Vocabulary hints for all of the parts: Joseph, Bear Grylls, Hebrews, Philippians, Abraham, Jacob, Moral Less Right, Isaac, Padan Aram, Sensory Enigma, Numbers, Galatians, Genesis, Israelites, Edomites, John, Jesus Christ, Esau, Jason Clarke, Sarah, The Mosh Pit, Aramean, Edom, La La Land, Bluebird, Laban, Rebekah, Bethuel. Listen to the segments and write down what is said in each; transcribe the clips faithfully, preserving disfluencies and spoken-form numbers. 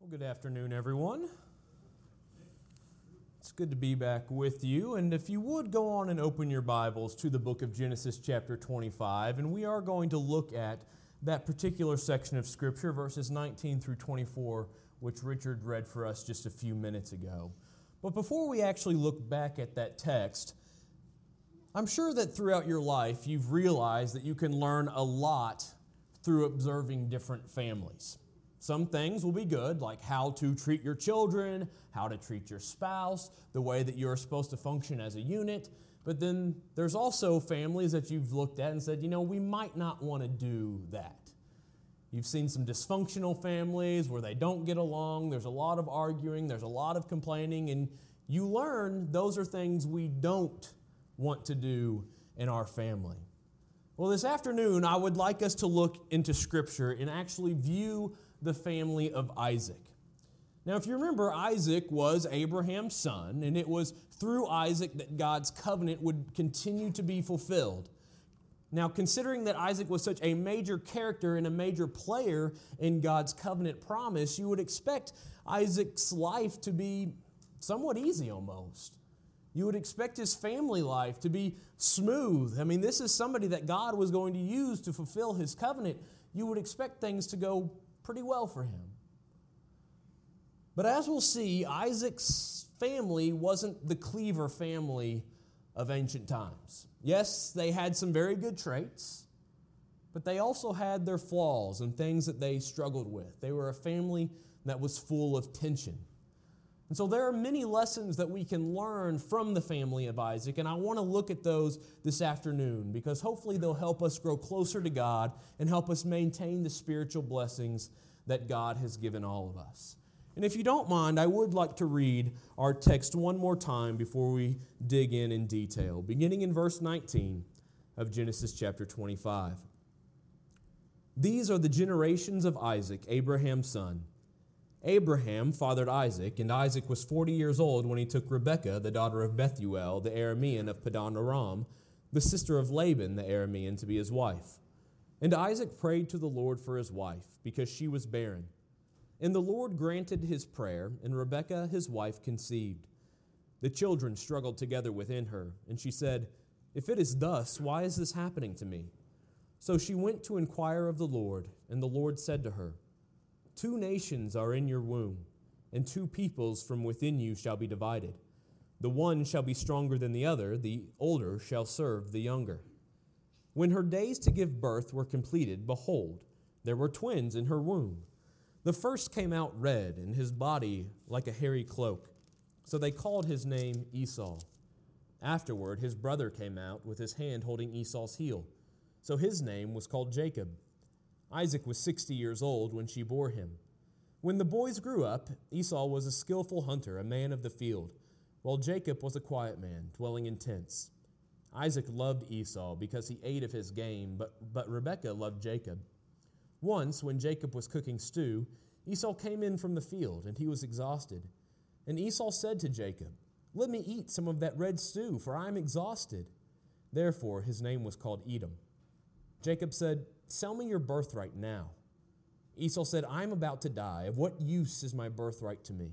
Well, good afternoon, everyone. It's good to be back with you, and if you would go on and open your Bibles to the book of Genesis chapter twenty-five, and we are going to look at that particular section of Scripture, verses nineteen through twenty-four, which Richard read for us just a few minutes ago. But before we actually look back at that text, I'm sure that throughout your life you've realized that you can learn a lot through observing different families. Some things will be good, like how to treat your children, how to treat your spouse, the way that you're supposed to function as a unit. But then there's also families that you've looked at and said, you know, we might not want to do that. You've seen some dysfunctional families where they don't get along. There's a lot of arguing. There's a lot of complaining. And you learn those are things we don't want to do in our family. Well, this afternoon, I would like us to look into Scripture and actually view the family of Isaac. Now, if you remember, Isaac was Abraham's son, and it was through Isaac that God's covenant would continue to be fulfilled. Now, considering that Isaac was such a major character and a major player in God's covenant promise, you would expect Isaac's life to be somewhat easy almost. You would expect his family life to be smooth. I mean, this is somebody that God was going to use to fulfill his covenant. You would expect things to go pretty well for him. But as we'll see, Isaac's family wasn't the Cleaver family of ancient times. Yes, they had some very good traits, but they also had their flaws and things that they struggled with. They were a family that was full of tension. And so there are many lessons that we can learn from the family of Isaac, and I want to look at those this afternoon because hopefully they'll help us grow closer to God and help us maintain the spiritual blessings that God has given all of us. And if you don't mind, I would like to read our text one more time before we dig in in detail, beginning in verse nineteen of Genesis chapter twenty-five. These are the generations of Isaac, Abraham's son. Abraham fathered Isaac, and Isaac was forty years old when he took Rebekah, the daughter of Bethuel, the Aramean of Padan Aram, the sister of Laban, the Aramean, to be his wife. And Isaac prayed to the Lord for his wife, because she was barren. And the Lord granted his prayer, and Rebekah, his wife, conceived. The children struggled together within her, and she said, "If it is thus, why is this happening to me?" So she went to inquire of the Lord, and the Lord said to her, "Two nations are in your womb, and two peoples from within you shall be divided. The one shall be stronger than the other, the older shall serve the younger." When her days to give birth were completed, behold, there were twins in her womb. The first came out red, and his body like a hairy cloak. So they called his name Esau. Afterward, his brother came out with his hand holding Esau's heel. So his name was called Jacob. Isaac was sixty years old when she bore him. When the boys grew up, Esau was a skillful hunter, a man of the field, while Jacob was a quiet man, dwelling in tents. Isaac loved Esau because he ate of his game, but, but Rebekah loved Jacob. Once, when Jacob was cooking stew, Esau came in from the field, and he was exhausted. And Esau said to Jacob, "Let me eat some of that red stew, for I am exhausted." Therefore his name was called Edom. Jacob said, "Sell me your birthright now." Esau said, "I am about to die. Of what use is my birthright to me?"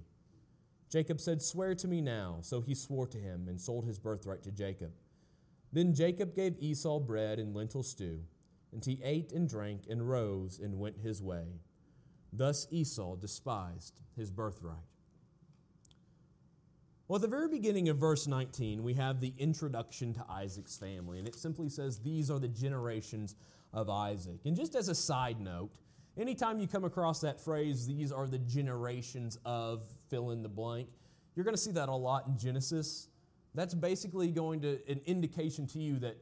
Jacob said, "Swear to me now." So he swore to him and sold his birthright to Jacob. Then Jacob gave Esau bread and lentil stew, and he ate and drank and rose and went his way. Thus Esau despised his birthright. Well, at the very beginning of verse nineteen, we have the introduction to Isaac's family, and it simply says, "These are the generations of Isaac." And just as a side note, anytime you come across that phrase, "These are the generations of," fill in the blank, you're going to see that a lot in Genesis. That's basically going to an indication to you that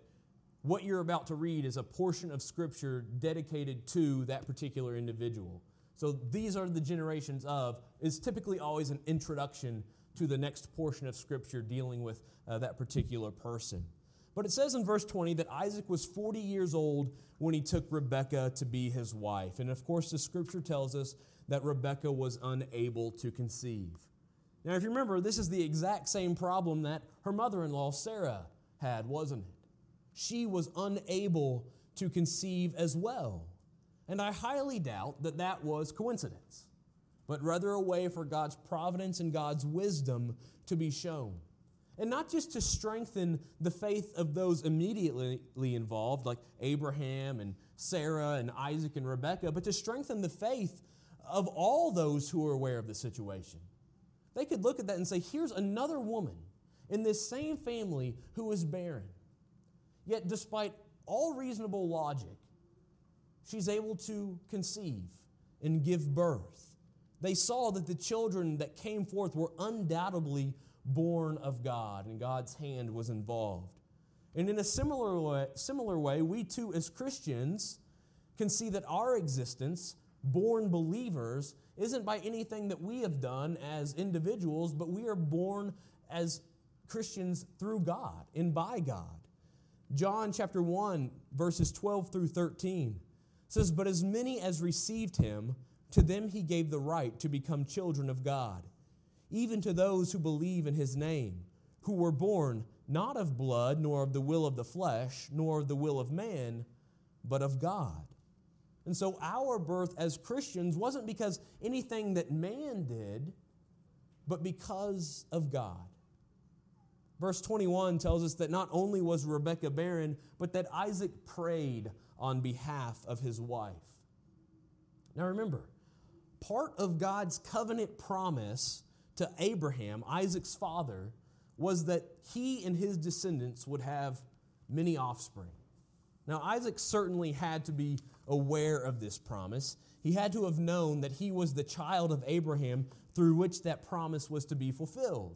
what you're about to read is a portion of Scripture dedicated to that particular individual. So "these are the generations of" is typically always an introduction to the next portion of Scripture dealing with uh, that particular person. But it says in verse twenty that Isaac was forty years old when he took Rebekah to be his wife. And of course, the Scripture tells us that Rebekah was unable to conceive. Now, if you remember, this is the exact same problem that her mother-in-law Sarah had, wasn't it? She was unable to conceive as well. And I highly doubt that that was coincidence. but rather a way for God's providence and God's wisdom to be shown. And not just to strengthen the faith of those immediately involved, like Abraham and Sarah and Isaac and Rebekah, but to strengthen the faith of all those who are aware of the situation. They could look at that and say, here's another woman in this same family who is barren. Yet despite all reasonable logic, she's able to conceive and give birth. They saw that the children that came forth were undoubtedly born of God, and God's hand was involved. And in a similar way, similar way, we too as Christians can see that our existence, born believers, isn't by anything that we have done as individuals, but we are born as Christians through God and by God. John chapter one, verses twelve through thirteen says, "But as many as received him, to them he gave the right to become children of God, even to those who believe in his name, who were born not of blood, nor of the will of the flesh, nor of the will of man, but of God." And so our birth as Christians wasn't because anything that man did, but because of God. Verse twenty-one tells us that not only was Rebekah barren, but that Isaac prayed on behalf of his wife. Now remember, part of God's covenant promise to Abraham, Isaac's father, was that he and his descendants would have many offspring. Now Isaac certainly had to be aware of this promise. He had to have known that he was the child of Abraham through which that promise was to be fulfilled.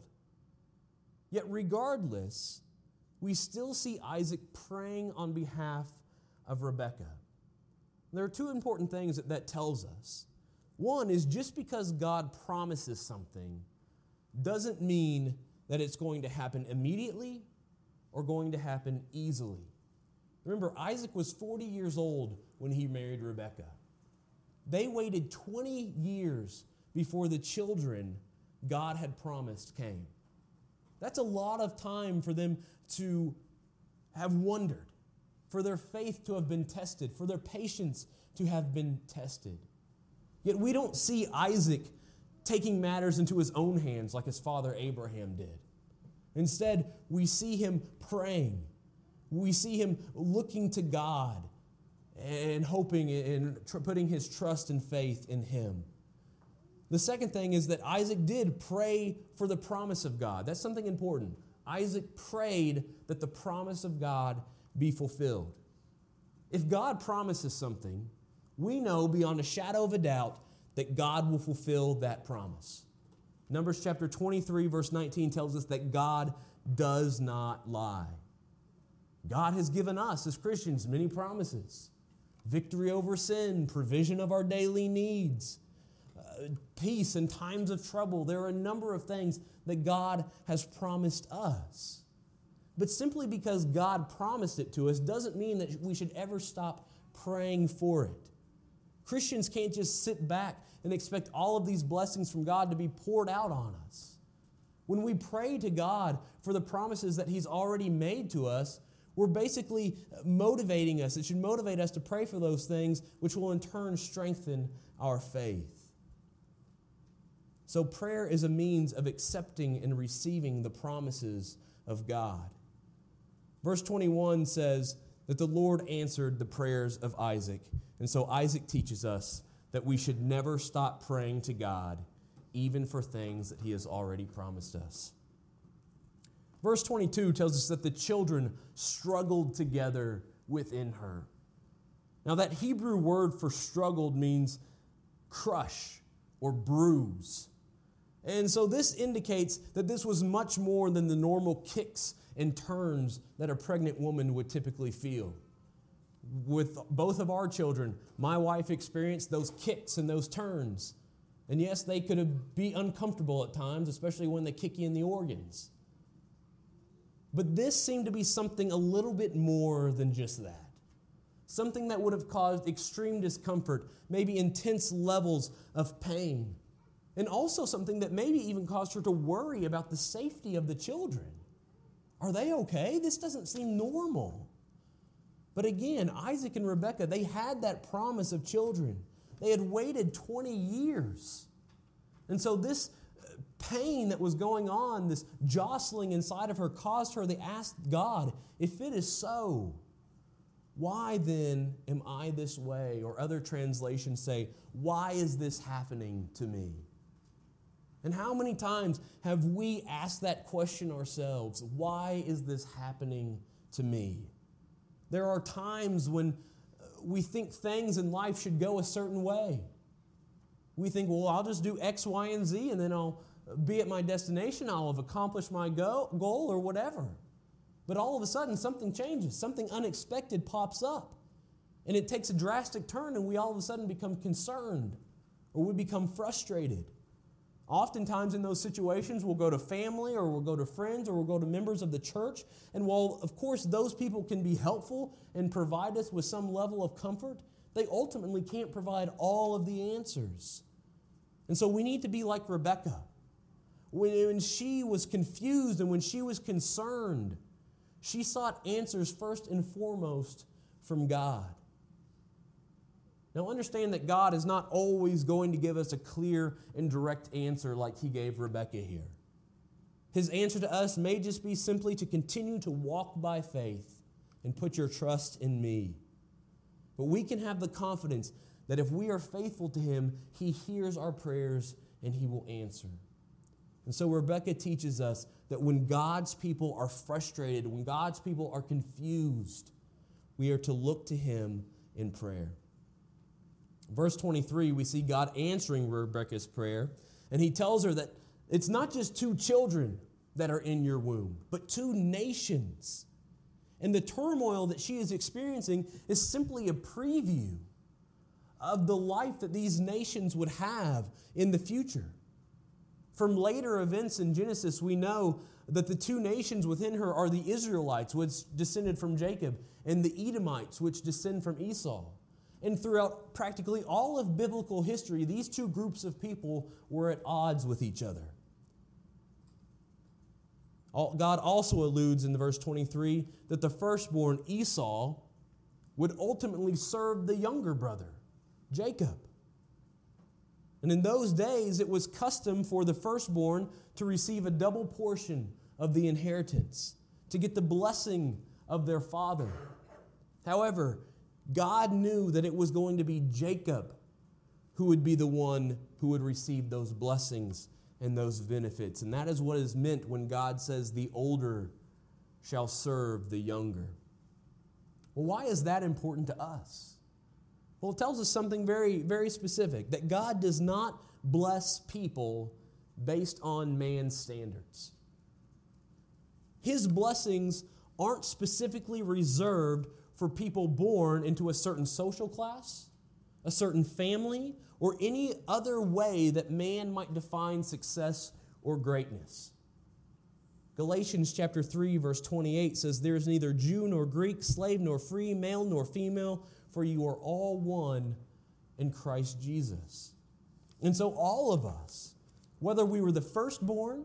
Yet regardless, we still see Isaac praying on behalf of Rebekah. There are two important things that that tells us. One is just because God promises something doesn't mean that it's going to happen immediately or going to happen easily. Remember, Isaac was forty years old when he married Rebekah. They waited twenty years before the children God had promised came. That's a lot of time for them to have wondered, for their faith to have been tested, for their patience to have been tested. Yet we don't see Isaac taking matters into his own hands like his father Abraham did. Instead, we see him praying. We see him looking to God and hoping and putting his trust and faith in him. The second thing is that Isaac did pray for the promise of God. That's something important. Isaac prayed that the promise of God be fulfilled. If God promises something, we know beyond a shadow of a doubt that God will fulfill that promise. Numbers chapter twenty-three, verse nineteen tells us that God does not lie. God has given us as Christians many promises. Victory over sin, provision of our daily needs, uh, peace in times of trouble. There are a number of things that God has promised us. But simply because God promised it to us doesn't mean that we should ever stop praying for it. Christians can't just sit back and expect all of these blessings from God to be poured out on us. When we pray to God for the promises that He's already made to us, we're basically motivating us. It should motivate us to pray for those things, which will in turn strengthen our faith. So prayer is a means of accepting and receiving the promises of God. Verse twenty-one says that the Lord answered the prayers of Isaac. And so Isaac teaches us that we should never stop praying to God, even for things that He has already promised us. Verse twenty-two tells us that the children struggled together within her. Now that Hebrew word for struggled means crush or bruise. And so this indicates that this was much more than the normal kicks and turns that a pregnant woman would typically feel. With both of our children, my wife experienced those kicks and those turns. And yes, they could be uncomfortable at times, especially when they kick you in the organs. But this seemed to be something a little bit more than just that. Something that would have caused extreme discomfort, maybe intense levels of pain, and also something that maybe even caused her to worry about the safety of the children. Are they okay? This doesn't seem normal. But again, Isaac and Rebekah, they had that promise of children. They had waited twenty years. And so this pain that was going on, this jostling inside of her, caused her to ask God, if it is so, why then am I this way? Or other translations say, why is this happening to me? And how many times have we asked that question ourselves? Why is this happening to me? There are times when we think things in life should go a certain way. We think, well, I'll just do X, Y, and Z, and then I'll be at my destination. I'll have accomplished my go- goal or whatever. But all of a sudden, something changes. Something unexpected pops up. And it takes a drastic turn, and we all of a sudden become concerned, or we become frustrated. Oftentimes in those situations, we'll go to family, or we'll go to friends, or we'll go to members of the church. And while, of course, those people can be helpful and provide us with some level of comfort, they ultimately can't provide all of the answers. And so we need to be like Rebekah. When she was confused and when she was concerned, she sought answers first and foremost from God. Now understand that God is not always going to give us a clear and direct answer like he gave Rebekah here. His answer to us may just be simply to continue to walk by faith and put your trust in me. But we can have the confidence that if we are faithful to him, he hears our prayers and he will answer. And so Rebekah teaches us that when God's people are frustrated, when God's people are confused, we are to look to him in prayer. Verse twenty-three, we see God answering Rebekah's prayer, and he tells her that it's not just two children that are in your womb, but two nations. And the turmoil that she is experiencing is simply a preview of the life that these nations would have in the future. From later events in Genesis, we know that the two nations within her are the Israelites, which descended from Jacob, and the Edomites, which descend from Esau. And throughout practically all of biblical history, these two groups of people were at odds with each other. God also alludes in verse twenty-three that the firstborn, Esau, would ultimately serve the younger brother, Jacob. And in those days, it was custom for the firstborn to receive a double portion of the inheritance, to get the blessing of their father. However, God knew that it was going to be Jacob who would be the one who would receive those blessings and those benefits. And that is what is meant when God says, the older shall serve the younger. Well, why is that important to us? Well, it tells us something very, very specific, that God does not bless people based on man's standards. His blessings aren't specifically reserved for people born into a certain social class, a certain family, or any other way that man might define success or greatness. Galatians chapter three, verse twenty-eight says, there is neither Jew nor Greek, slave nor free, male nor female, for you are all one in Christ Jesus. And so all of us, whether we were the firstborn,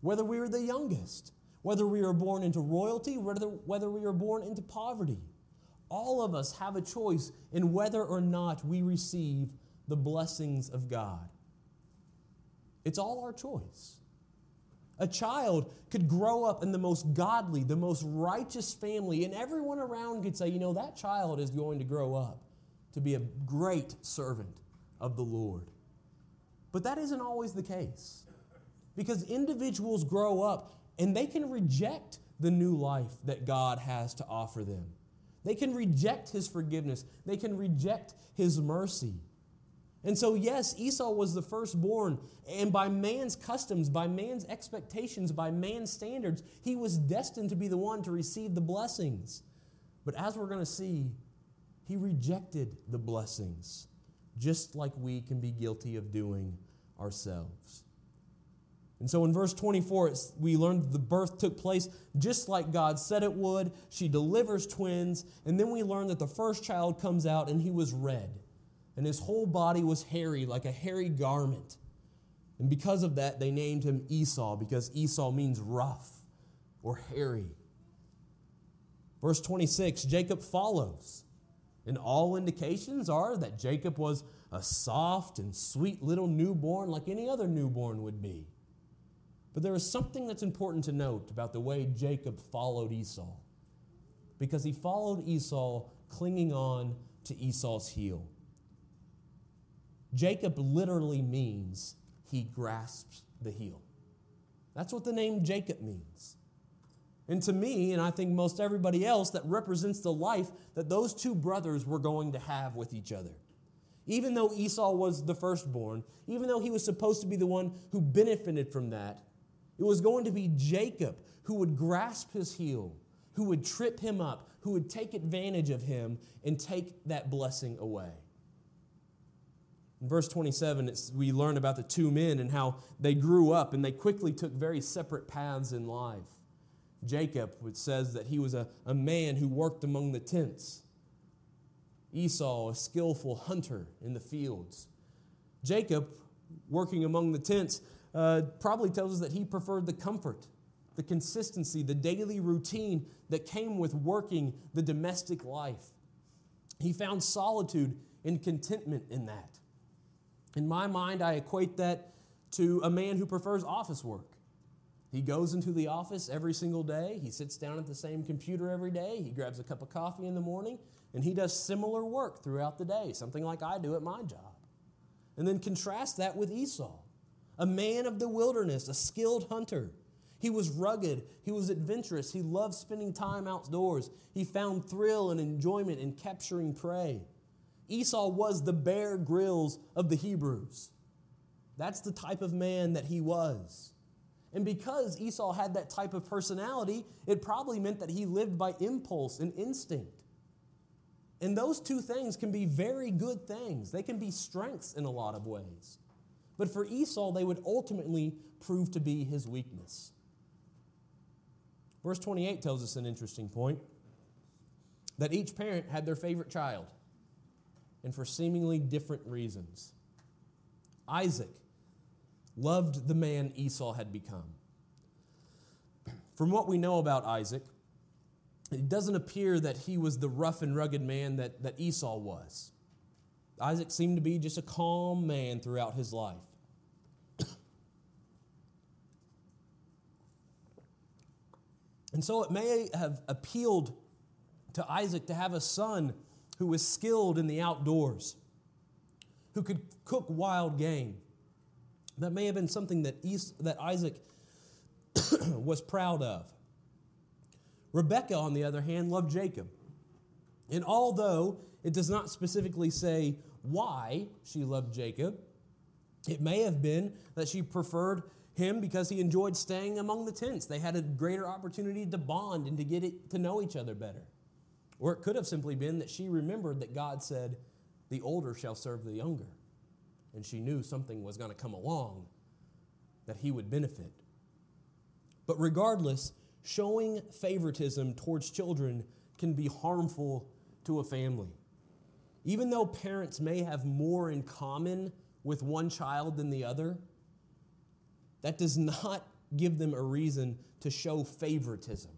whether we were the youngest, whether we were born into royalty, whether, whether we were born into poverty, all of us have a choice in whether or not we receive the blessings of God. It's all our choice. A child could grow up in the most godly, the most righteous family, and everyone around could say, you know, that child is going to grow up to be a great servant of the Lord. But that isn't always the case, because individuals grow up and they can reject the new life that God has to offer them. They can reject his forgiveness. They can reject his mercy. And so, yes, Esau was the firstborn, and by man's customs, by man's expectations, by man's standards, he was destined to be the one to receive the blessings. But as we're going to see, he rejected the blessings, just like we can be guilty of doing ourselves. And so in verse twenty-four, it's, we learned that the birth took place just like God said it would. She delivers twins, and then we learn that the first child comes out, and he was red. And his whole body was hairy, like a hairy garment. And because of that, they named him Esau, because Esau means rough or hairy. Verse twenty-six, Jacob follows. And all indications are that Jacob was a soft and sweet little newborn like any other newborn would be. But there is something that's important to note about the way Jacob followed Esau, because he followed Esau clinging on to Esau's heel. Jacob literally means he grasps the heel. That's what the name Jacob means. And to me, and I think most everybody else, that represents the life that those two brothers were going to have with each other. Even though Esau was the firstborn, even though he was supposed to be the one who benefited from that, it was going to be Jacob who would grasp his heel, who would trip him up, who would take advantage of him and take that blessing away. In verse twenty-seven, it's, we learn about the two men and how they grew up and they quickly took very separate paths in life. Jacob, which says that he was a, a man who worked among the tents. Esau, a skillful hunter in the fields. Jacob, working among the tents, uh, probably tells us that he preferred the comfort, the consistency, the daily routine that came with working the domestic life. He found solitude and contentment in that. In my mind, I equate that to a man who prefers office work. He goes into the office every single day. He sits down at the same computer every day. He grabs a cup of coffee in the morning, and he does similar work throughout the day, something like I do at my job. And then contrast that with Esau, a man of the wilderness, a skilled hunter. He was rugged. He was adventurous. He loved spending time outdoors. He found thrill and enjoyment in capturing prey. Esau was the Bear Grylls of the Hebrews. That's the type of man that he was. And because Esau had that type of personality, it probably meant that he lived by impulse and instinct. And those two things can be very good things. They can be strengths in a lot of ways. But for Esau, they would ultimately prove to be his weakness. Verse twenty-eight tells us an interesting point, that each parent had their favorite child, and for seemingly different reasons. Isaac loved the man Esau had become. From what we know about Isaac, it doesn't appear that he was the rough and rugged man that, that Esau was. Isaac seemed to be just a calm man throughout his life. And so it may have appealed to Isaac to have a son who was skilled in the outdoors, who could cook wild game. That may have been something that East, that Isaac was proud of. Rebekah, on the other hand, loved Jacob. And although it does not specifically say why she loved Jacob, it may have been that she preferred him because he enjoyed staying among the tents. They had a greater opportunity to bond and to get it, to know each other better. Or it could have simply been that she remembered that God said, "The older shall serve the younger." And she knew something was going to come along that he would benefit. But regardless, showing favoritism towards children can be harmful to a family. Even though parents may have more in common with one child than the other, that does not give them a reason to show favoritism.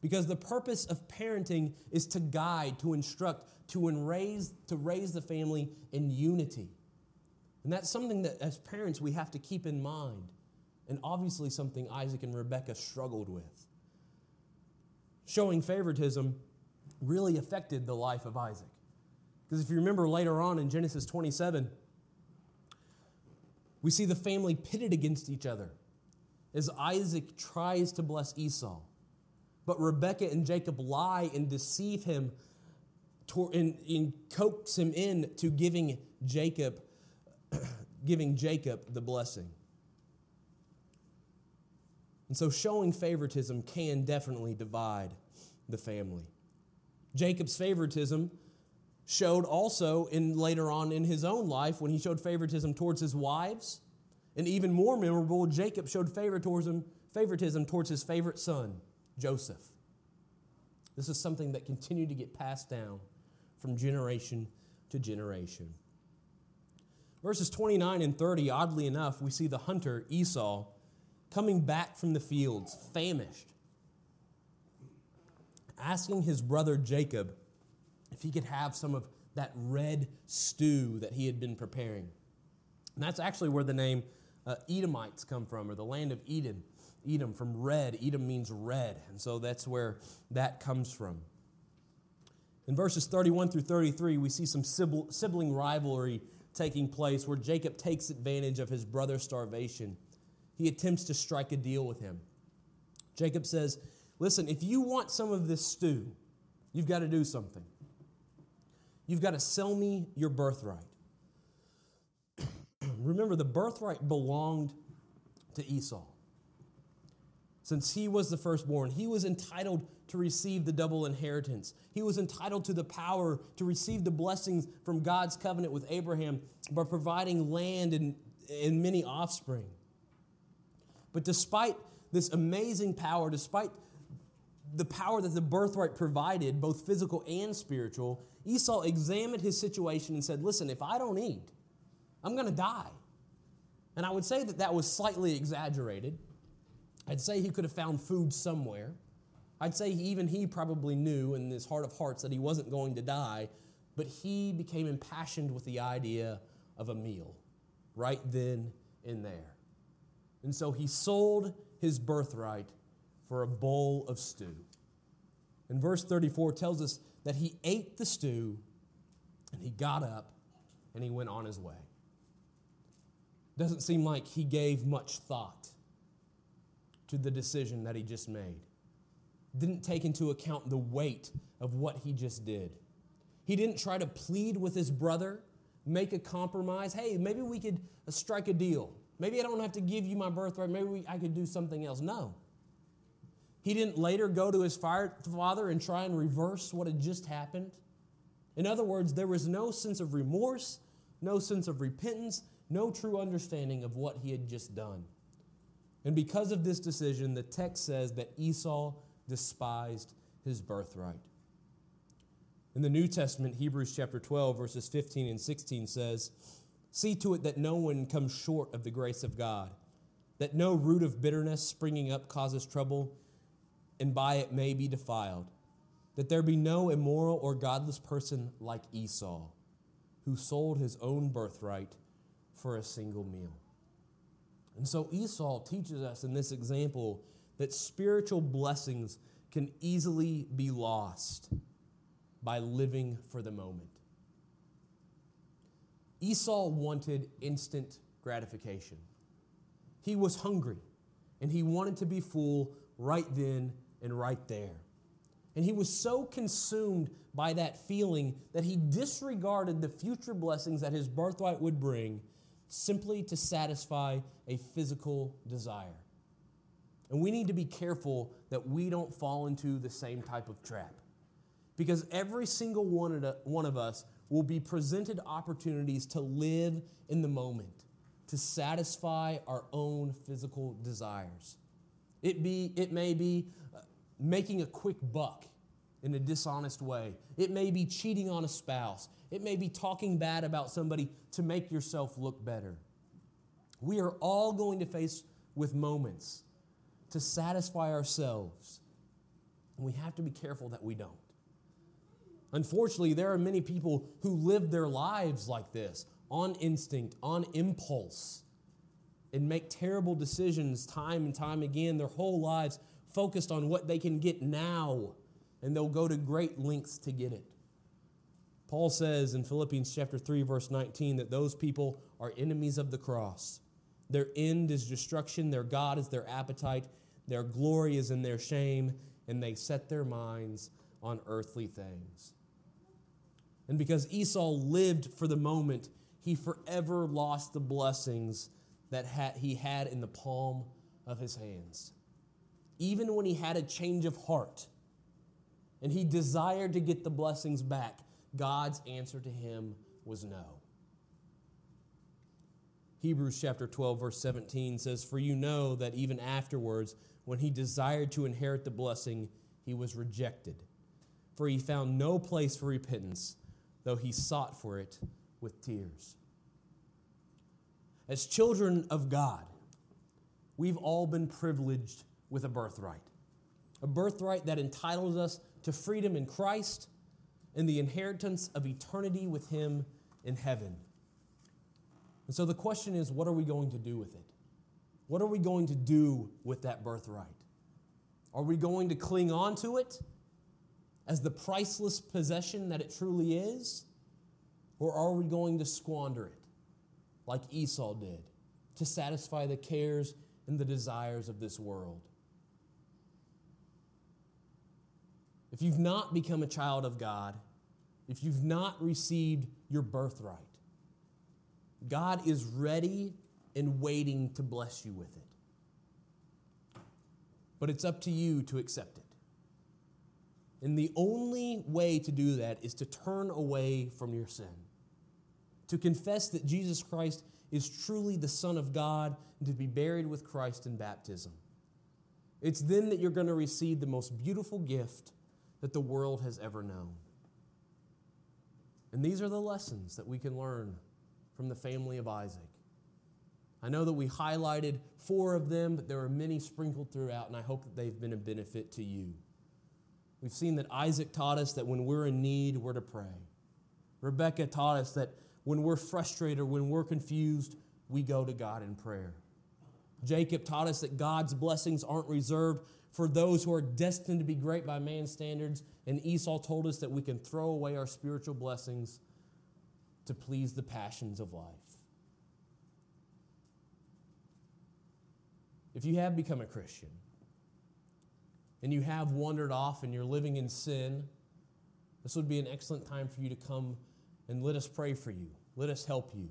Because the purpose of parenting is to guide, to instruct, to raise, to raise the family in unity. And that's something that as parents we have to keep in mind, and obviously something Isaac and Rebekah struggled with. Showing favoritism really affected the life of Isaac. Because if you remember later on in Genesis twenty-seven, we see the family pitted against each other as Isaac tries to bless Esau. But Rebekah and Jacob lie and deceive him and, and coax him in to giving Jacob giving Jacob the blessing. And so showing favoritism can definitely divide the family. Jacob's favoritism showed also in later on in his own life when he showed favoritism towards his wives. And even more memorable, Jacob showed favoritism, favoritism towards his favorite son, Joseph. This is something that continued to get passed down from generation to generation. Verses twenty-nine and thirty, oddly enough, we see the hunter, Esau, coming back from the fields, famished, asking his brother Jacob if he could have some of that red stew that he had been preparing. And that's actually where the name uh, Edomites come from, or the land of Edom. Edom, from red. Edom means red. And so that's where that comes from. In verses thirty-one through thirty-three, we see some sibling rivalry taking place where Jacob takes advantage of his brother's starvation. He attempts to strike a deal with him. Jacob says, listen, if you want some of this stew, you've got to do something. You've got to sell me your birthright. Remember, the birthright belonged to Esau. Since he was the firstborn, he was entitled to receive the double inheritance. He was entitled to the power to receive the blessings from God's covenant with Abraham by providing land and, and many offspring. But despite this amazing power, despite the power that the birthright provided, both physical and spiritual, Esau examined his situation and said, listen, if I don't eat, I'm going to die. And I would say that that was slightly exaggerated. I'd say he could have found food somewhere. I'd say even he probably knew in his heart of hearts that he wasn't going to die, but he became impassioned with the idea of a meal right then and there. And so he sold his birthright for a bowl of stew. And verse thirty-four tells us that he ate the stew, and he got up, and he went on his way. Doesn't seem like he gave much thought to the decision that he just made. Didn't take into account the weight of what he just did. He didn't try to plead with his brother, make a compromise. Hey, maybe we could strike a deal. Maybe I don't have to give you my birthright. Maybe we, I could do something else. No. He didn't later go to his father and try and reverse what had just happened. In other words, there was no sense of remorse, no sense of repentance, no true understanding of what he had just done. And because of this decision, the text says that Esau despised his birthright. In the New Testament, Hebrews chapter twelve, verses fifteen and sixteen says, "See to it that no one comes short of the grace of God, that no root of bitterness springing up causes trouble, and by it may be defiled, that there be no immoral or godless person like Esau, who sold his own birthright for a single meal." And so Esau teaches us in this example that spiritual blessings can easily be lost by living for the moment. Esau wanted instant gratification. He was hungry, and he wanted to be full right then and right there. And he was so consumed by that feeling that he disregarded the future blessings that his birthright would bring, simply to satisfy a physical desire. And we need to be careful that we don't fall into the same type of trap, because every single one of us will be presented opportunities to live in the moment, to satisfy our own physical desires. It be, it may be making a quick buck in a dishonest way. It may be cheating on a spouse. It may be talking bad about somebody to make yourself look better. We are all going to face with moments to satisfy ourselves, and we have to be careful that we don't. Unfortunately, there are many people who live their lives like this, on instinct, on impulse, and make terrible decisions time and time again, their whole lives focused on what they can get now, and they'll go to great lengths to get it. Paul says in Philippians chapter three, verse nineteen, that those people are enemies of the cross. Their end is destruction, their God is their appetite, their glory is in their shame, and they set their minds on earthly things. And because Esau lived for the moment, he forever lost the blessings that he had in the palm of his hands. Even when he had a change of heart and he desired to get the blessings back, God's answer to him was no. Hebrews chapter twelve, verse seventeen says, "For you know that even afterwards, when he desired to inherit the blessing, he was rejected. For he found no place for repentance, though he sought for it with tears." As children of God, we've all been privileged with a birthright. A birthright that entitles us to freedom in Christ, and the inheritance of eternity with him in heaven. And so the question is, what are we going to do with it? What are we going to do with that birthright? Are we going to cling on to it as the priceless possession that it truly is? Or are we going to squander it like Esau did to satisfy the cares and the desires of this world? If you've not become a child of God, if you've not received your birthright, God is ready and waiting to bless you with it. But it's up to you to accept it. And the only way to do that is to turn away from your sin, to confess that Jesus Christ is truly the Son of God, and to be buried with Christ in baptism. It's then that you're going to receive the most beautiful gift that the world has ever known. And these are the lessons that we can learn from the family of Isaac. I know that we highlighted four of them, but there are many sprinkled throughout, and I hope that they've been a benefit to you. We've seen that Isaac taught us that when we're in need, we're to pray. Rebekah taught us that when we're frustrated, when we're confused, we go to God in prayer. Jacob taught us that God's blessings aren't reserved for those who are destined to be great by man's standards, and Esau told us that we can throw away our spiritual blessings to please the passions of life. If you have become a Christian, and you have wandered off and you're living in sin, this would be an excellent time for you to come and let us pray for you. Let us help you.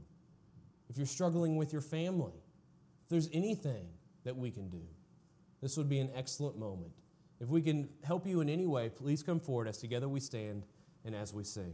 If you're struggling with your family, if there's anything that we can do, this would be an excellent moment. If we can help you in any way, please come forward as together we stand and as we sing.